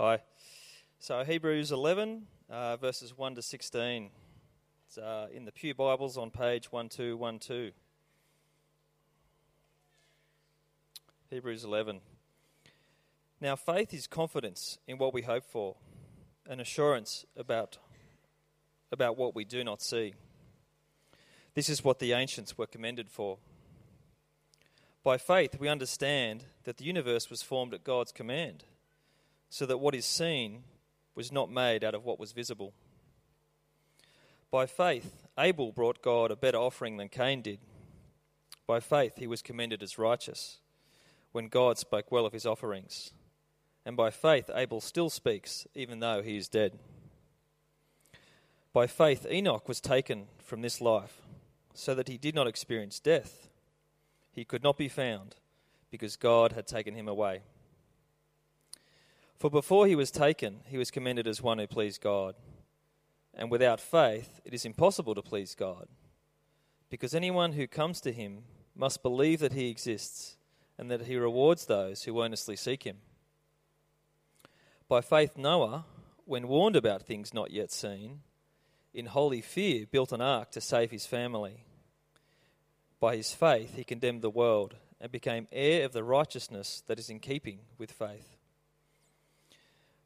Hi. So Hebrews 11, verses 1 to 16. It's in the Pew Bibles on page 1212. Hebrews 11. Now faith is confidence in what we hope for, an assurance about what we do not see. This is what the ancients were commended for. By faith we understand that the universe was formed at God's command, so that what is seen was not made out of what was visible. By faith, Abel brought God a better offering than Cain did. By faith, he was commended as righteous, when God spoke well of his offerings. And by faith, Abel still speaks, even though he is dead. By faith, Enoch was taken from this life, so that he did not experience death. He could not be found, because God had taken him away. For before he was taken, he was commended as one who pleased God. And without faith, it is impossible to please God, because anyone who comes to him must believe that he exists and that he rewards those who earnestly seek him. By faith, Noah, when warned about things not yet seen, in holy fear built an ark to save his family. By his faith, he condemned the world and became heir of the righteousness that is in keeping with faith.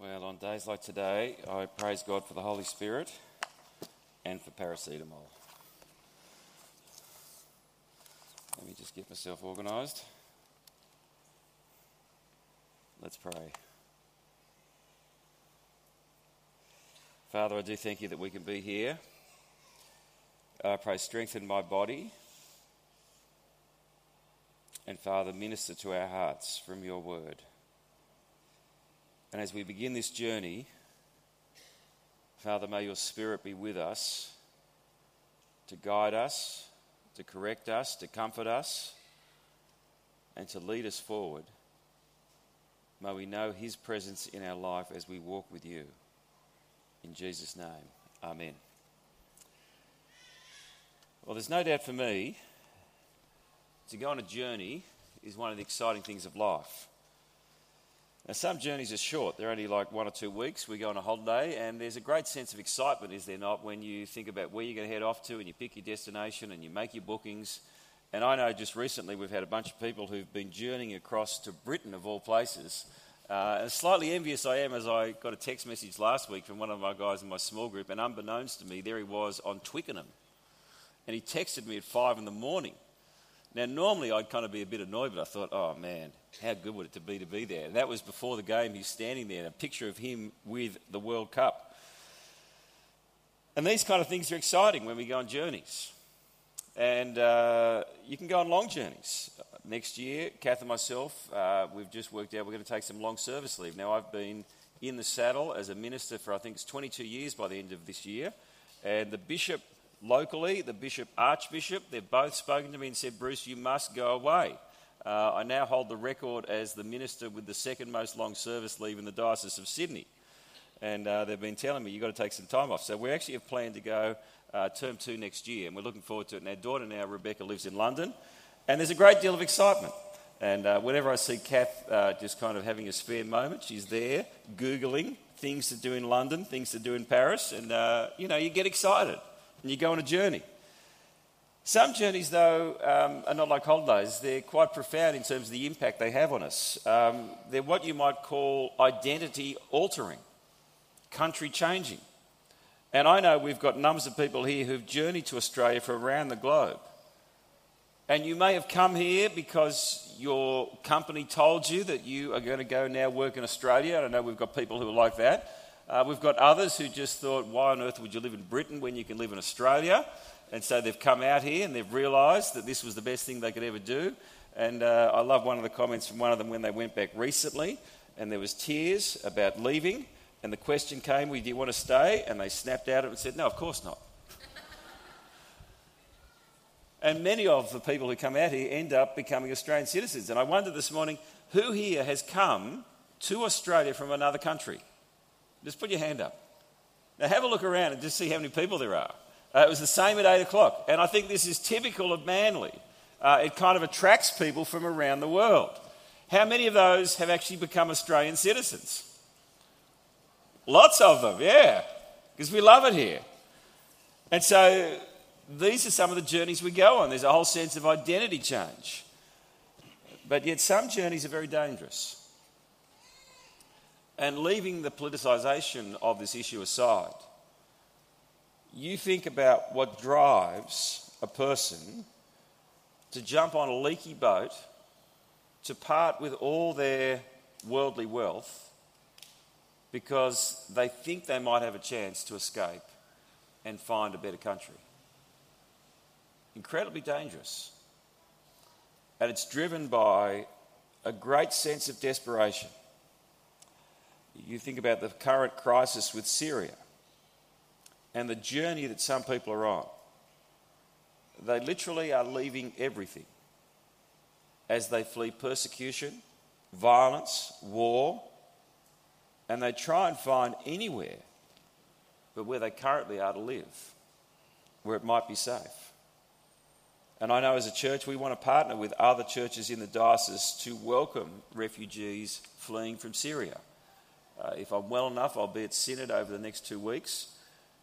Well, on days like today, I praise God for the Holy Spirit and for paracetamol. Let me just get myself organised. Let's pray. Father, I do thank you that we can be here. I pray strengthen my body. And Father, minister to our hearts from your word. And as we begin this journey, Father, may your Spirit be with us to guide us, to correct us, to comfort us, and to lead us forward. May we know his presence in our life as we walk with you. In Jesus' name, amen. Well, there's no doubt for me, to go on a journey is one of the exciting things of life. Now, some journeys are short. They're only like 1 or 2 weeks. We go on a holiday, and there's a great sense of excitement, is there not, when you think about where you're going to head off to, and you pick your destination, and you make your bookings. And I know just recently we've had a bunch of people who've been journeying across to Britain, of all places. And slightly envious I am, as I got a text message last week from one of my guys in my small group, and unbeknownst to me, there he was on Twickenham. And he texted me at 5 a.m. Now, normally I'd kind of be a bit annoyed, but I thought, oh man, how good would it be to be there? And that was before the game. He's standing there, and a picture of him with the World Cup. And these kind of things are exciting when we go on journeys. And you can go on long journeys. Next year, Kath and myself, we've just worked out we're going to take some long service leave. Now, I've been in the saddle as a minister for, I think it's 22 years by the end of this year. And the bishop locally, the bishop, archbishop, they've both spoken to me and said, Bruce, you must go away. I now hold the record as the minister with the second most long service leave in the Diocese of Sydney. And they've been telling me, you've got to take some time off. So we actually have planned to go term 2 next year, and we're looking forward to it. And our daughter now, Rebecca, lives in London, and there's a great deal of excitement. And whenever I see Kath just kind of having a spare moment, she's there Googling things to do in London, things to do in Paris, and, you get excited and you go on a journey. Some journeys, though, are not like holidays. They're quite profound in terms of the impact they have on us. They're what you might call identity-altering, country-changing. And I know we've got numbers of people here who've journeyed to Australia from around the globe. And you may have come here because your company told you that you are going to go now work in Australia. I know we've got people who are like that. We've got others who just thought, why on earth would you live in Britain when you can live in Australia? And so they've come out here and they've realised that this was the best thing they could ever do. And I love one of the comments from one of them when they went back recently, and there was tears about leaving. And the question came, well, do you want to stay? And they snapped out of it and said, no, of course not. And many of the people who come out here end up becoming Australian citizens. And I wonder this morning, who here has come to Australia from another country? Just put your hand up. Now have a look around and just see how many people there are. It was the same at 8 o'clock. And I think this is typical of Manly. It kind of attracts people from around the world. How many of those have actually become Australian citizens? Lots of them, yeah, because we love it here. And so these are some of the journeys we go on. There's a whole sense of identity change. But yet some journeys are very dangerous. And leaving the politicisation of this issue aside, you think about what drives a person to jump on a leaky boat, to part with all their worldly wealth, because they think they might have a chance to escape and find a better country. Incredibly dangerous. And it's driven by a great sense of desperation. You think about the current crisis with Syria and the journey that some people are on. They literally are leaving everything as they flee persecution, violence, war, and they try and find anywhere but where they currently are to live, where it might be safe. And I know as a church we want to partner with other churches in the diocese to welcome refugees fleeing from Syria. If I'm well enough, I'll be at Synod over the next 2 weeks.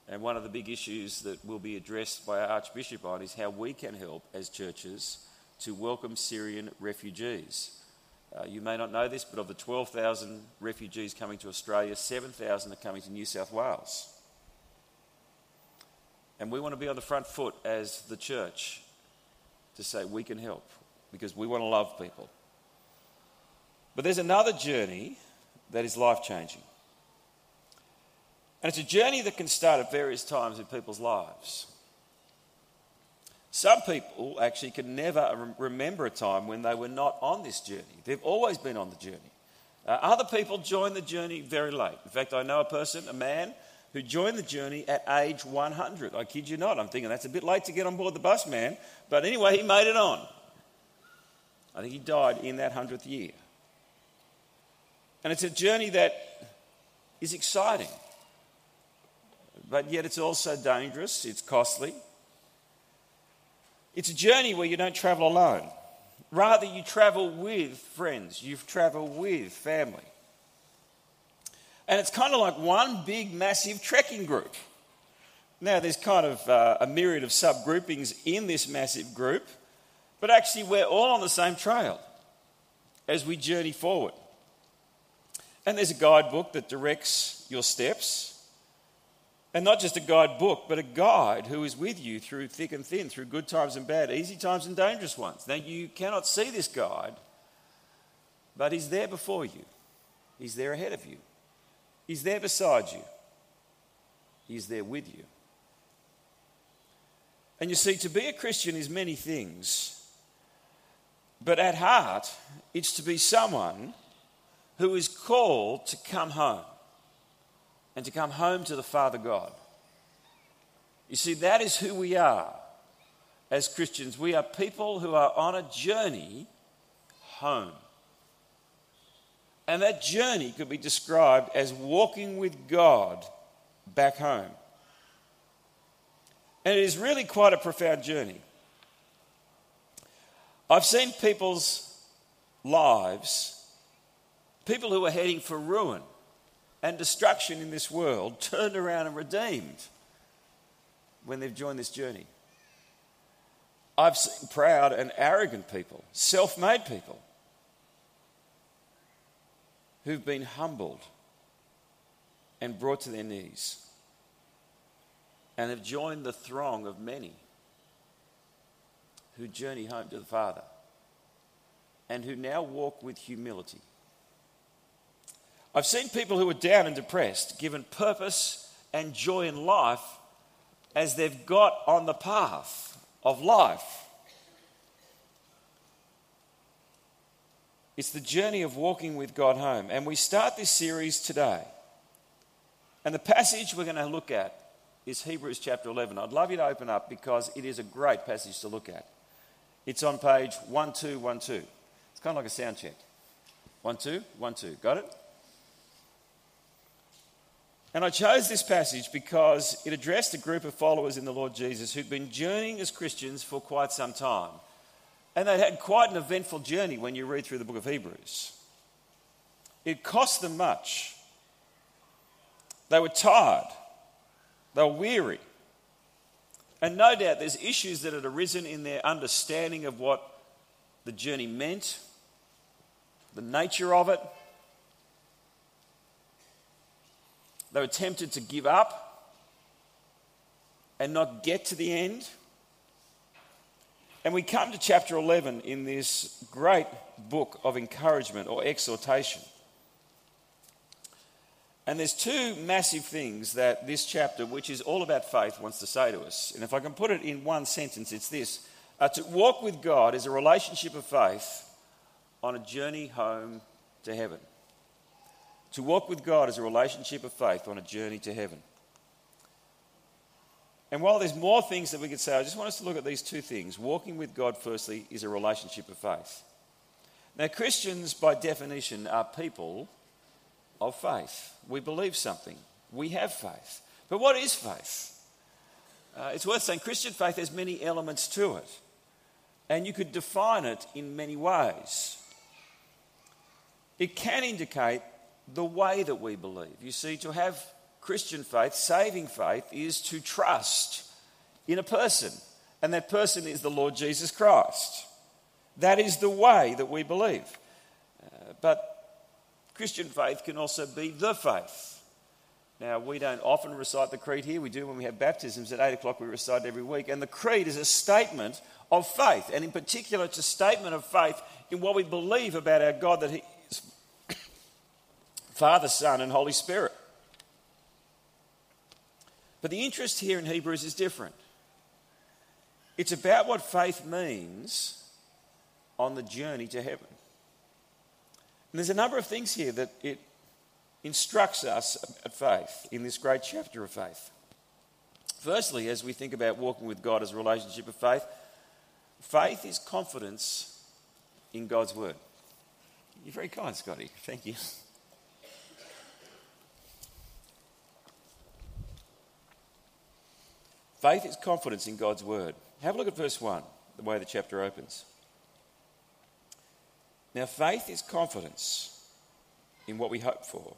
And one of the big issues that will be addressed by our Archbishop on is how we can help as churches to welcome Syrian refugees. You may not know this, but of the 12,000 refugees coming to Australia, 7,000 are coming to New South Wales. And we want to be on the front foot as the church to say we can help, because we want to love people. But there's another journey that is life-changing. And it's a journey that can start at various times in people's lives. Some people actually can never remember a time when they were not on this journey. They've always been on the journey. Other people join the journey very late. In fact, I know a person, a man, who joined the journey at age 100. I kid you not. I'm thinking, that's a bit late to get on board the bus, man. But anyway, he made it on. I think he died in that 100th year. And it's a journey that is exciting. But yet it's also dangerous. It's costly. It's a journey where you don't travel alone. Rather, you travel with friends. You travel with family. And it's kind of like one big, massive trekking group. Now, there's kind of a myriad of subgroupings in this massive group, but actually we're all on the same trail as we journey forward. And there's a guidebook that directs your steps. And not just a guidebook, but a guide who is with you through thick and thin, through good times and bad, easy times and dangerous ones. Now, you cannot see this guide, but he's there before you. He's there ahead of you. He's there beside you. He's there with you. And you see, to be a Christian is many things, but at heart, it's to be someone who is called to come home. and to come home to the Father God. You see, that is who we are as Christians. We are people who are on a journey home. And that journey could be described as walking with God back home. And it is really quite a profound journey. I've seen people's lives, people who are heading for ruin and destruction in this world, turned around and redeemed when they've joined this journey. I've seen proud and arrogant people, self-made people, who've been humbled and brought to their knees and have joined the throng of many who journey home to the Father and who now walk with humility. I've seen people who are down and depressed given purpose and joy in life as they've got on the path of life. It's the journey of walking with God home. And we start this series today. And the passage we're going to look at is Hebrews chapter 11. I'd love you to open up because it is a great passage to look at. It's on page 1212. It's kind of like a sound check. 1212. Got it? And I chose this passage because it addressed a group of followers in the Lord Jesus who'd been journeying as Christians for quite some time. And they had quite an eventful journey when you read through the book of Hebrews. It cost them much. They were tired. They were weary. And no doubt there's issues that had arisen in their understanding of what the journey meant, the nature of it. They were tempted to give up and not get to the end. And we come to chapter 11 in this great book of encouragement or exhortation. And there's two massive things that this chapter, which is all about faith, wants to say to us. And if I can put it in one sentence, it's this. To walk with God is a relationship of faith on a journey home to heaven. To walk with God is a relationship of faith on a journey to heaven. And while there's more things that we could say, I just want us to look at these two things. Walking with God, firstly, is a relationship of faith. Now, Christians, by definition, are people of faith. We believe something. We have faith. But what is faith? It's worth saying Christian faith has many elements to it. And you could define it in many ways. It can indicate the way that we believe. You see, to have Christian faith, saving faith, is to trust in a person, and that person is the Lord Jesus Christ. That is the way that we believe. But Christian faith can also be the faith. Now, we don't often recite the creed here. We do when we have baptisms at 8 o'clock. We recite every week, and the creed is a statement of faith, and in particular, it's a statement of faith in what we believe about our God, that He is Father, Son, and Holy Spirit. But the interest here in Hebrews is different. It's about what faith means on the journey to heaven. And there's a number of things here that it instructs us about faith in this great chapter of faith. Firstly, as we think about walking with God as a relationship of faith, faith is confidence in God's word. You're very kind, Scotty. Thank you. Faith is confidence in God's word. Have a look at verse 1, the way the chapter opens. Now, faith is confidence in what we hope for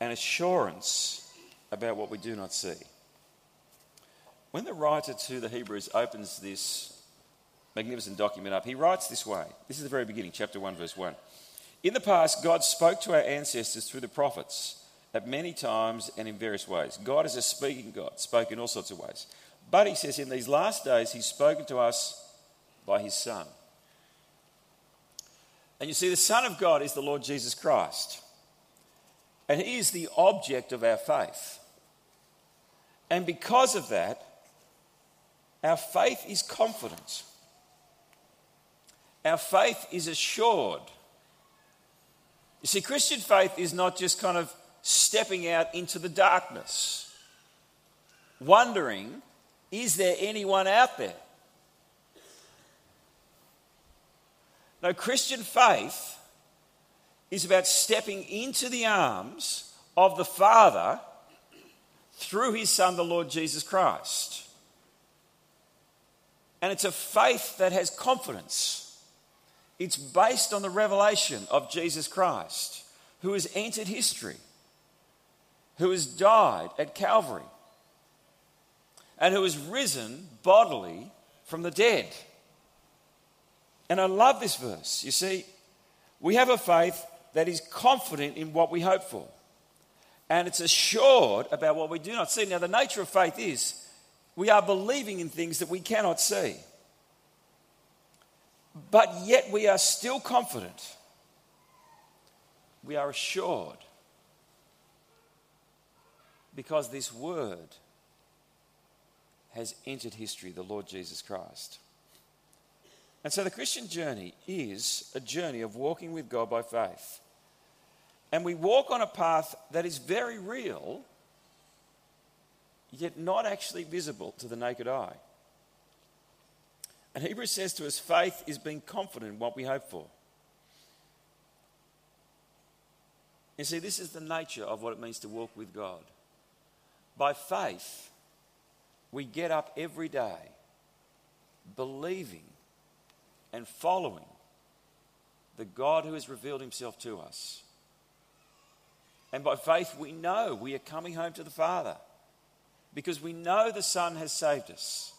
and assurance about what we do not see. When the writer to the Hebrews opens this magnificent document up, he writes this way. This is the very beginning, chapter 1, verse 1. In the past, God spoke to our ancestors through the prophets, at many times and in various ways. God is a speaking God, spoken all sorts of ways. But he says in these last days, he's spoken to us by his Son. And you see, the Son of God is the Lord Jesus Christ. And he is the object of our faith. And because of that, our faith is confident. Our faith is assured. You see, Christian faith is not just kind of stepping out into the darkness, wondering, is there anyone out there? No, Christian faith is about stepping into the arms of the Father through his Son, the Lord Jesus Christ. And it's a faith that has confidence. It's based on the revelation of Jesus Christ, who has entered history, who has died at Calvary, and who has risen bodily from the dead. And I love this verse. You see, we have a faith that is confident in what we hope for, and it's assured about what we do not see. Now, the nature of faith is we are believing in things that we cannot see, but yet we are still confident. We are assured because this word has entered history, the Lord Jesus Christ. And so the Christian journey is a journey of walking with God by faith. And we walk on a path that is very real, yet not actually visible to the naked eye. And Hebrews says to us, faith is being confident in what we hope for. You see, this is the nature of what it means to walk with God. By faith, we get up every day believing and following the God who has revealed himself to us. And by faith, we know we are coming home to the Father, because we know the Son has saved us,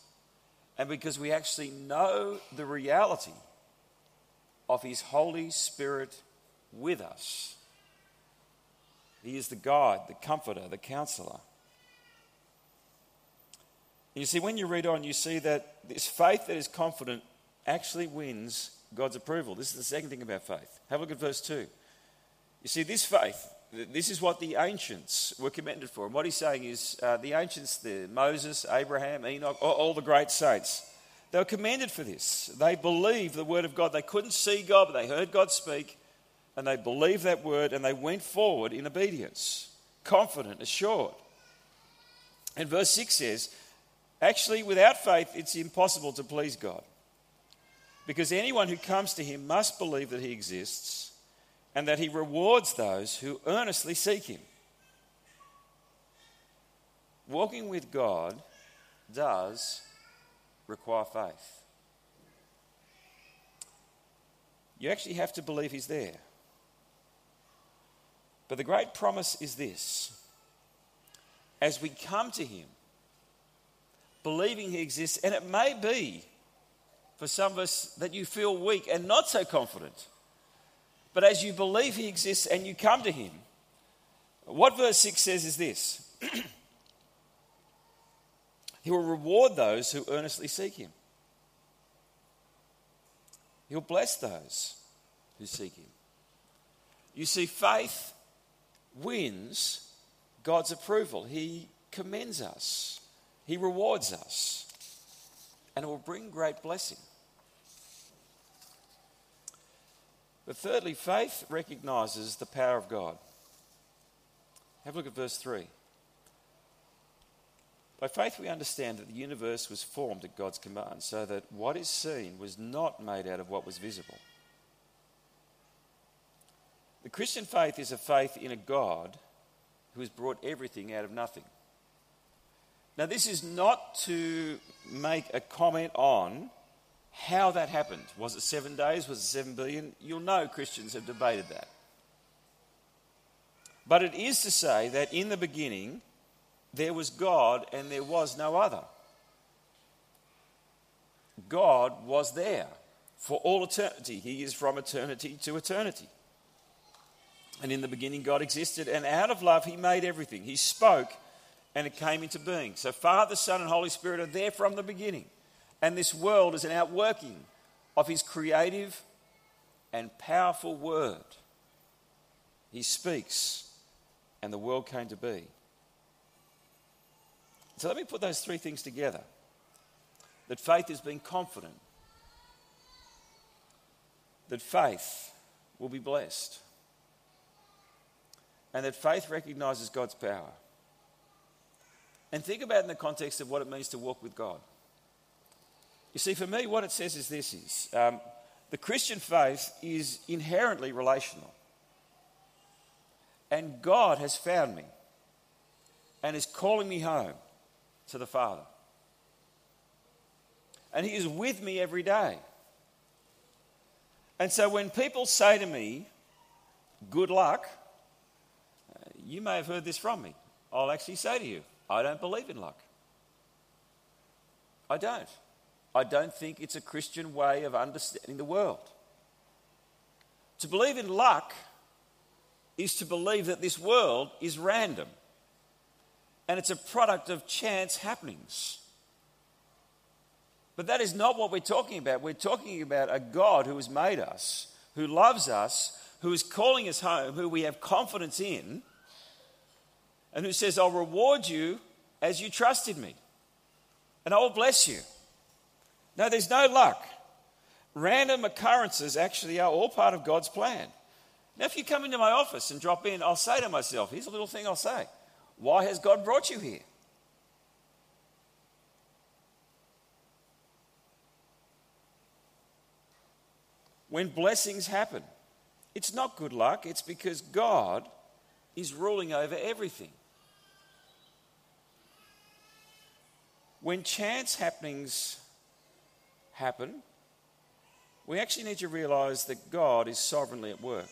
and because we actually know the reality of his Holy Spirit with us. He is the guide, the comforter, the counselor. You see, when you read on, you see that this faith that is confident actually wins God's approval. This is the second thing about faith. Have a look at verse 2. You see, this faith, this is what the ancients were commended for. And what he's saying is the ancients, the Moses, Abraham, Enoch, all the great saints, they were commended for this. They believed the word of God. They couldn't see God, but they heard God speak, and they believed that word, and they went forward in obedience, confident, assured. And verse 6 says, actually, without faith, it's impossible to please God, because anyone who comes to him must believe that he exists and that he rewards those who earnestly seek him. Walking with God does require faith. You actually have to believe he's there. But the great promise is this: as we come to him, believing he exists, and it may be for some of us that you feel weak and not so confident, but as you believe he exists and you come to him, what verse 6 says is this: he will reward those who earnestly seek him. He'll bless those who seek him. You see, faith wins God's approval. He commends us. He rewards us. And it will bring great blessing. But thirdly, faith recognises the power of God. Have a look at verse 3. By faith we understand that the universe was formed at God's command, so that what is seen was not made out of what was visible. The Christian faith is a faith in a God who has brought everything out of nothing. Now, this is not to make a comment on how that happened. Was it 7 days? Was it 7 billion? You'll know Christians have debated that. But it is to say that in the beginning, there was God and there was no other. God was there for all eternity. He is from eternity to eternity. And in the beginning, God existed, and out of love, he made everything. He spoke, and it came into being. So Father, Son, and Holy Spirit are there from the beginning. And this world is an outworking of his creative and powerful word. He speaks, and the world came to be. So let me put those three things together. That faith is being confident, that faith will be blessed, and that faith recognizes God's power. And think about it in the context of what it means to walk with God. You see, for me, what it says is this is, the Christian faith is inherently relational. And God has found me and is calling me home to the Father. And He is with me every day. And so when people say to me, good luck, you may have heard this from me. I'll actually say to you, I don't believe in luck. I don't. I don't think it's a Christian way of understanding the world. To believe in luck is to believe that this world is random and it's a product of chance happenings. But that is not what we're talking about. We're talking about a God who has made us, who loves us, who is calling us home, who we have confidence in, and who says, I'll reward you as you trusted me, and I will bless you. No, there's no luck. Random occurrences actually are all part of God's plan. Now, if you come into my office and drop in, I'll say to myself, here's a little thing I'll say. Why has God brought you here? When blessings happen, it's not good luck. It's because God is ruling over everything. When chance happenings happen, we actually need to realize that God is sovereignly at work.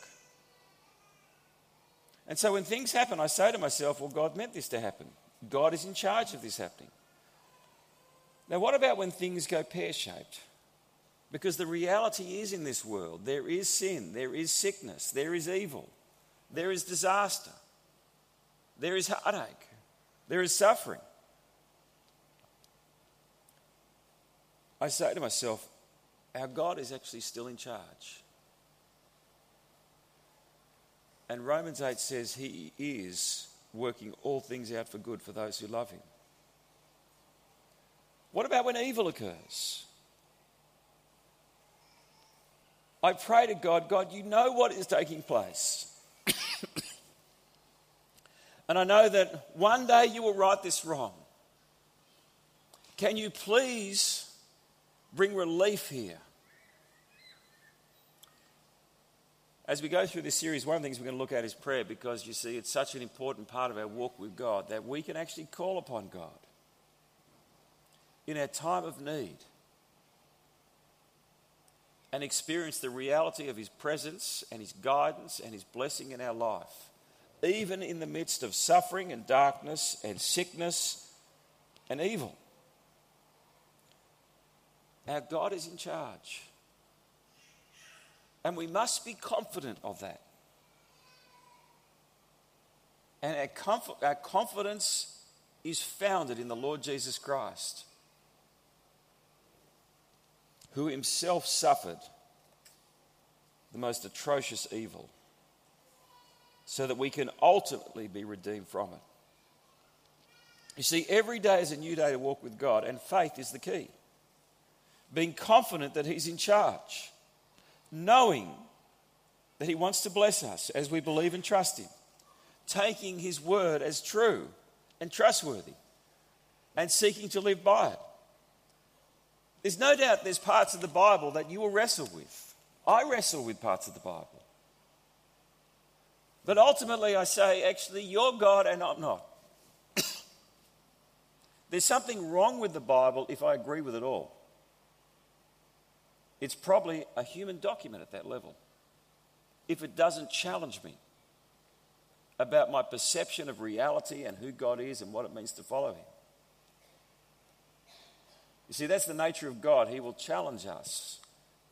And so when things happen, I say to myself, well, God meant this to happen. God is in charge of this happening. Now, what about when things go pear-shaped? Because the reality is in this world, there is sin, there is sickness, there is evil, there is disaster, there is heartache, there is suffering. I say to myself, our God is actually still in charge. And Romans 8 says He is working all things out for good for those who love Him. What about when evil occurs? I pray to God, God, you know what is taking place. And I know that one day you will right this wrong. Can you please bring relief here? As we go through this series, one of the things we're going to look at is prayer, because you see, it's such an important part of our walk with God that we can actually call upon God in our time of need and experience the reality of His presence and His guidance and His blessing in our life, even in the midst of suffering and darkness and sickness and evil. Our God is in charge. And we must be confident of that. And our confidence is founded in the Lord Jesus Christ, who Himself suffered the most atrocious evil so that we can ultimately be redeemed from it. You see, every day is a new day to walk with God, and faith is the key. Being confident that He's in charge, knowing that He wants to bless us as we believe and trust Him, taking His word as true and trustworthy, and seeking to live by it. There's no doubt there's parts of the Bible that you will wrestle with. I wrestle with parts of the Bible. But ultimately I say, actually, you're God and I'm not. There's something wrong with the Bible if I agree with it all. It's probably a human document at that level, if it doesn't challenge me about my perception of reality and who God is and what it means to follow Him. You see, that's the nature of God. He will challenge us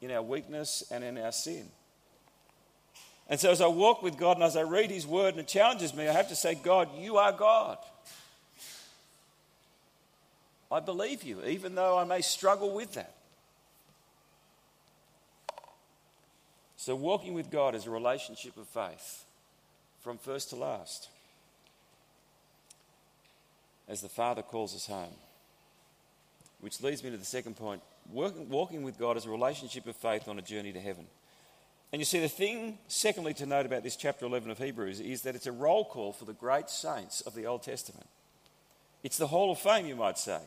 in our weakness and in our sin. And so as I walk with God and as I read His word and it challenges me, I have to say, God, you are God. I believe you, even though I may struggle with that. So walking with God is a relationship of faith from first to last, as the Father calls us home. Which leads me to the second point. Walking with God is a relationship of faith on a journey to heaven. And you see, the thing, secondly, to note about this chapter 11 of Hebrews is that it's a roll call for the great saints of the Old Testament. It's the hall of fame, you might say,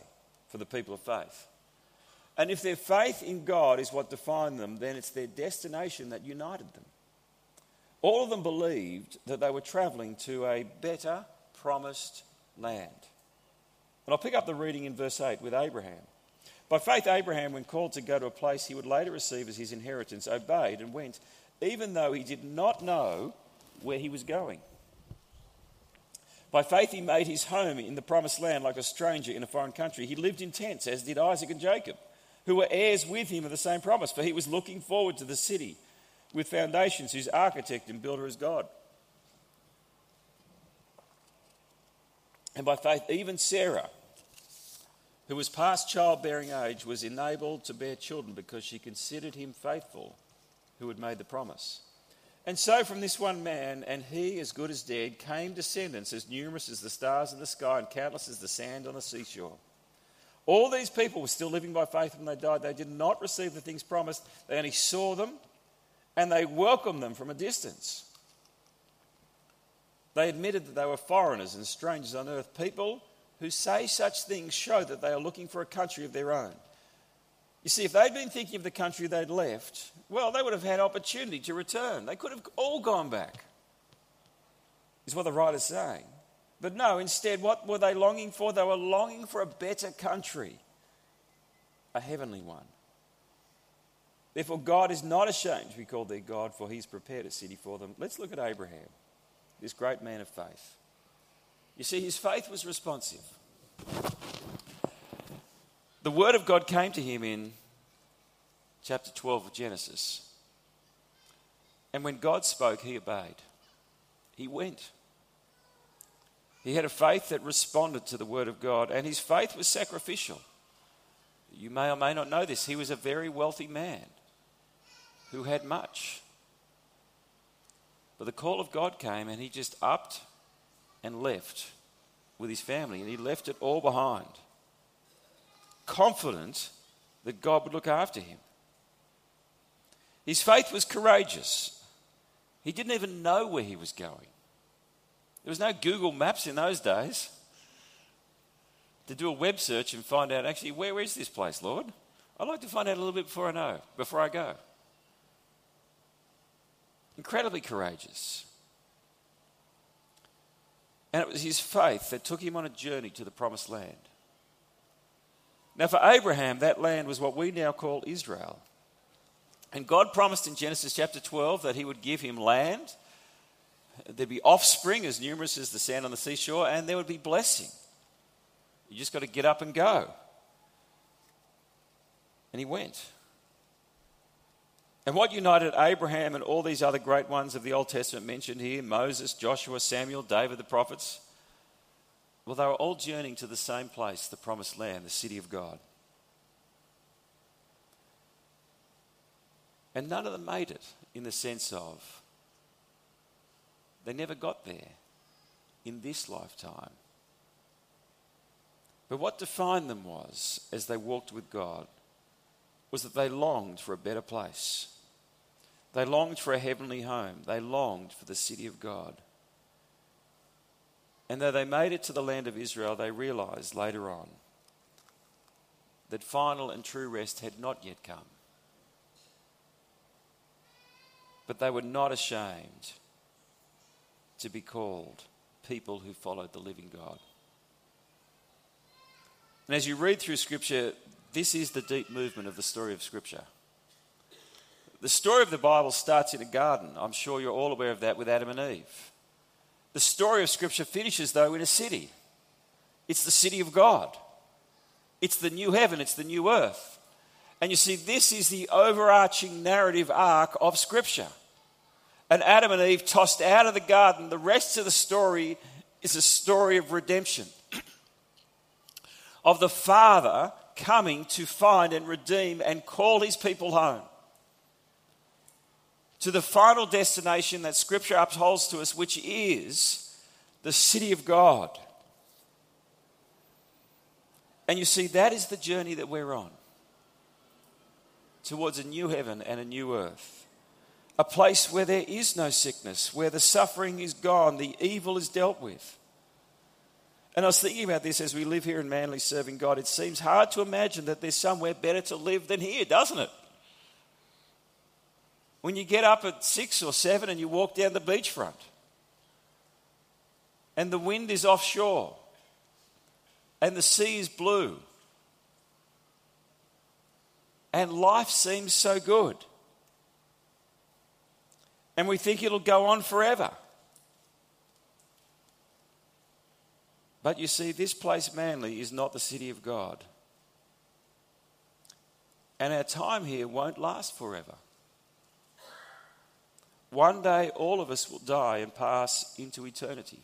for the people of faith. And if their faith in God is what defined them, then it's their destination that united them. All of them believed that they were travelling to a better promised land. And I'll pick up the reading in verse 8 with Abraham. By faith, Abraham, when called to go to a place he would later receive as his inheritance, obeyed and went, even though he did not know where he was going. By faith, he made his home in the promised land like a stranger in a foreign country. He lived in tents, as did Isaac and Jacob, who were heirs with him of the same promise, for he was looking forward to the city with foundations whose architect and builder is God. And by faith, even Sarah, who was past childbearing age, was enabled to bear children because she considered him faithful who had made the promise. And so from this one man, and he as good as dead, came descendants as numerous as the stars in the sky and countless as the sand on the seashore. All these people were still living by faith when they died. They did not receive the things promised. They only saw them, and they welcomed them from a distance. They admitted that they were foreigners and strangers on earth. People who say such things show that they are looking for a country of their own. You see, if they'd been thinking of the country they'd left, well, they would have had opportunity to return. They could have all gone back, is what the writer's saying. But no, instead, what were they longing for? They were longing for a better country, a heavenly one. Therefore, God is not ashamed to be called their God, for he's prepared a city for them. Let's look at Abraham, this great man of faith. You see, his faith was responsive. The word of God came to him in chapter 12 of Genesis. And when God spoke, he obeyed. He went. He had a faith that responded to the word of God, and his faith was sacrificial. You may or may not know this. He was a very wealthy man who had much. But the call of God came, and he just upped and left with his family, and he left it all behind, confident that God would look after him. His faith was courageous. He didn't even know where he was going. There was no Google Maps in those days to do a web search and find out, actually, where is this place, Lord? I'd like to find out a little bit before I go. Incredibly courageous. And it was his faith that took him on a journey to the promised land. Now, for Abraham, that land was what we now call Israel. And God promised in Genesis chapter 12 that he would give him land. There'd be offspring as numerous as the sand on the seashore, and there would be blessing. You just got to get up and go. And he went. And what united Abraham and all these other great ones of the Old Testament mentioned here, Moses, Joshua, Samuel, David, the prophets? Well, they were all journeying to the same place, the promised land, the city of God. And none of them made it in the sense of they never got there in this lifetime. But what defined them was, as they walked with God, was that they longed for a better place. They longed for a heavenly home. They longed for the city of God. And though they made it to the land of Israel, they realized later on that final and true rest had not yet come. But they were not ashamed to be called people who followed the living God. And as you read through Scripture, this is the deep movement of the story of Scripture. The story of the Bible starts in a garden. I'm sure you're all aware of that, with Adam and Eve. The story of Scripture finishes, though, in a city. It's the city of God. It's the new heaven. It's the new earth. And you see, this is the overarching narrative arc of Scripture. And Adam and Eve tossed out of the garden. The rest of the story is a story of redemption, of the Father coming to find and redeem and call his people home to the final destination that Scripture upholds to us, which is the city of God. And you see, that is the journey that we're on, towards a new heaven and a new earth, a place where there is no sickness, where the suffering is gone, the evil is dealt with. And I was thinking about this as we live here in Manly serving God. It seems hard to imagine that there's somewhere better to live than here, doesn't it? When you get up at 6 or 7 and you walk down the beachfront and the wind is offshore and the sea is blue and life seems so good. And we think it'll go on forever. But you see, this place, Manly, is not the city of God. And our time here won't last forever. One day, all of us will die and pass into eternity.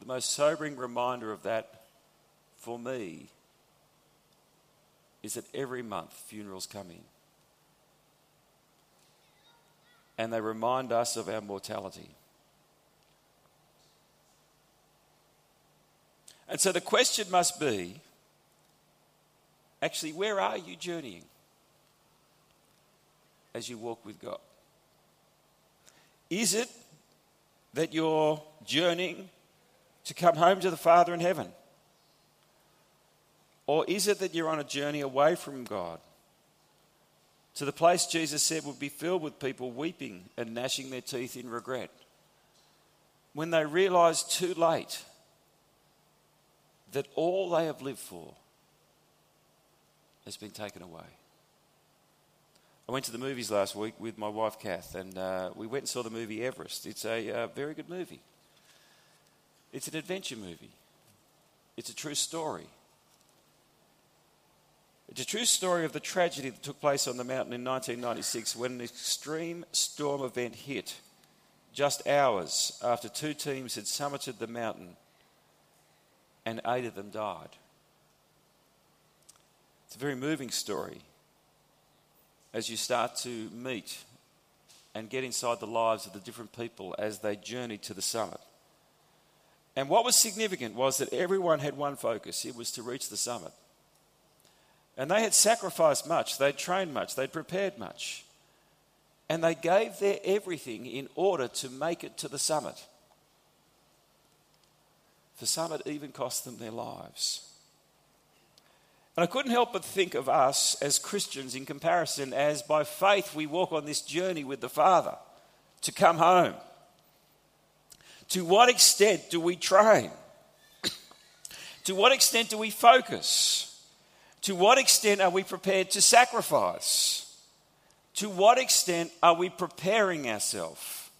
The most sobering reminder of that, for me, is that every month funerals come in. And they remind us of our mortality. And so the question must be, actually, where are you journeying as you walk with God? Is it that you're journeying to come home to the Father in heaven? Or is it that you're on a journey away from God? To the place Jesus said would be filled with people weeping and gnashing their teeth in regret. When they realise too late that all they have lived for has been taken away. I went to the movies last week with my wife Kath, and we went and saw the movie Everest. It's a very good movie. It's an adventure movie. It's a true story. It's a true story of the tragedy that took place on the mountain in 1996 when an extreme storm event hit just hours after two teams had summited the mountain and 8 of them died. It's a very moving story as you start to meet and get inside the lives of the different people as they journeyed to the summit. And what was significant was that everyone had one focus. It was to reach the summit. And they had sacrificed much, they'd trained much, they'd prepared much. And they gave their everything in order to make it to the summit. For some, it even cost them their lives. And I couldn't help but think of us as Christians in comparison, as by faith we walk on this journey with the Father to come home. To what extent do we train? To what extent do we focus? To what extent are we prepared to sacrifice? To what extent are we preparing ourselves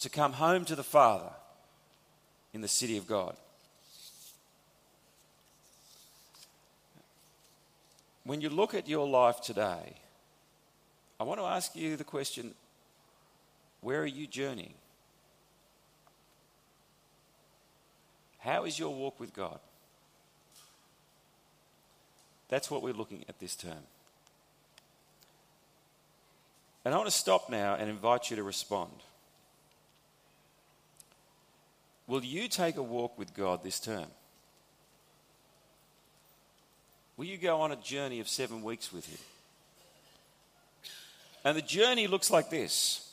to come home to the Father in the city of God? When you look at your life today, I want to ask you the question, where are you journeying? How is your walk with God? That's what we're looking at this term. And I want to stop now and invite you to respond. Will you take a walk with God this term? Will you go on a journey of 7 weeks with Him? And the journey looks like this.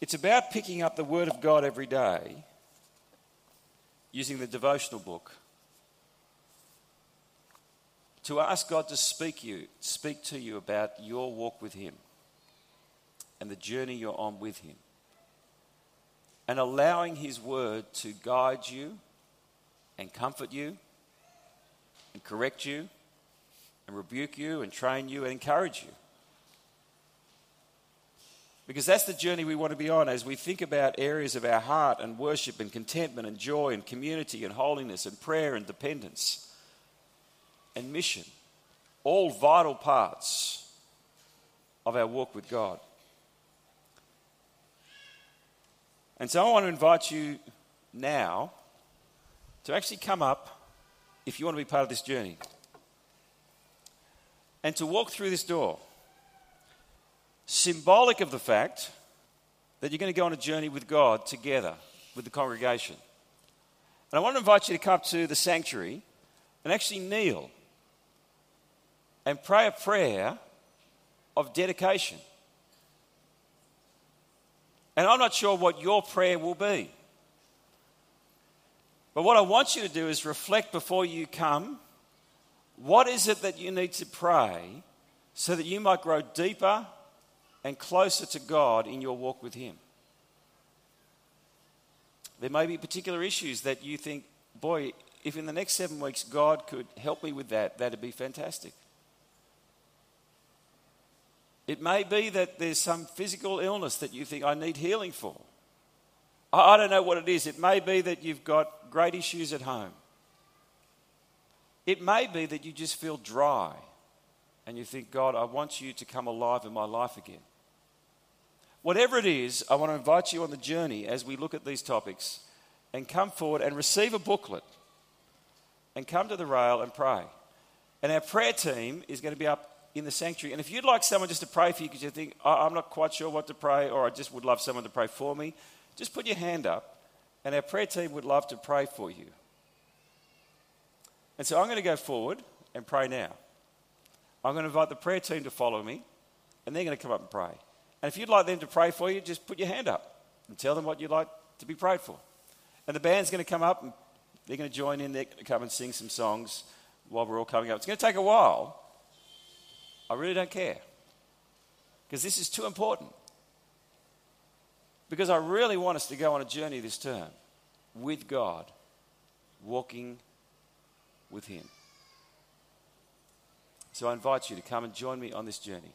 It's about picking up the Word of God every day using the devotional book, to ask God to speak to you about your walk with Him and the journey you're on with Him, and allowing His Word to guide you and comfort you and correct you and rebuke you and train you and encourage you. Because that's the journey we want to be on as we think about areas of our heart and worship and contentment and joy and community and holiness and prayer and dependence and mission, all vital parts of our walk with God. And so I want to invite you now to actually come up if you want to be part of this journey and to walk through this door, symbolic of the fact that you're going to go on a journey with God together with the congregation. And I want to invite you to come up to the sanctuary and actually kneel and pray a prayer of dedication. And I'm not sure what your prayer will be. But what I want you to do is reflect before you come. What is it that you need to pray so that you might grow deeper and closer to God in your walk with Him? There may be particular issues that you think, boy, if in the next 7 weeks God could help me with that, that'd be fantastic. It may be that there's some physical illness that you think I need healing for. I don't know what it is. It may be that you've got great issues at home. It may be that you just feel dry and you think, God, I want you to come alive in my life again. Whatever it is, I want to invite you on the journey as we look at these topics and come forward and receive a booklet and come to the rail and pray. And our prayer team is going to be up in the sanctuary. And if you'd like someone just to pray for you because you think, I'm not quite sure what to pray, or I just would love someone to pray for me, just put your hand up and our prayer team would love to pray for you. And so I'm going to go forward and pray now. I'm going to invite the prayer team to follow me and they're going to come up and pray. And if you'd like them to pray for you, just put your hand up and tell them what you'd like to be prayed for. And the band's going to come up and they're going to join in. They're going to come and sing some songs while we're all coming up. It's going to take a while. I really don't care because this is too important, because I really want us to go on a journey this term with God, walking with Him. So I invite you to come and join me on this journey.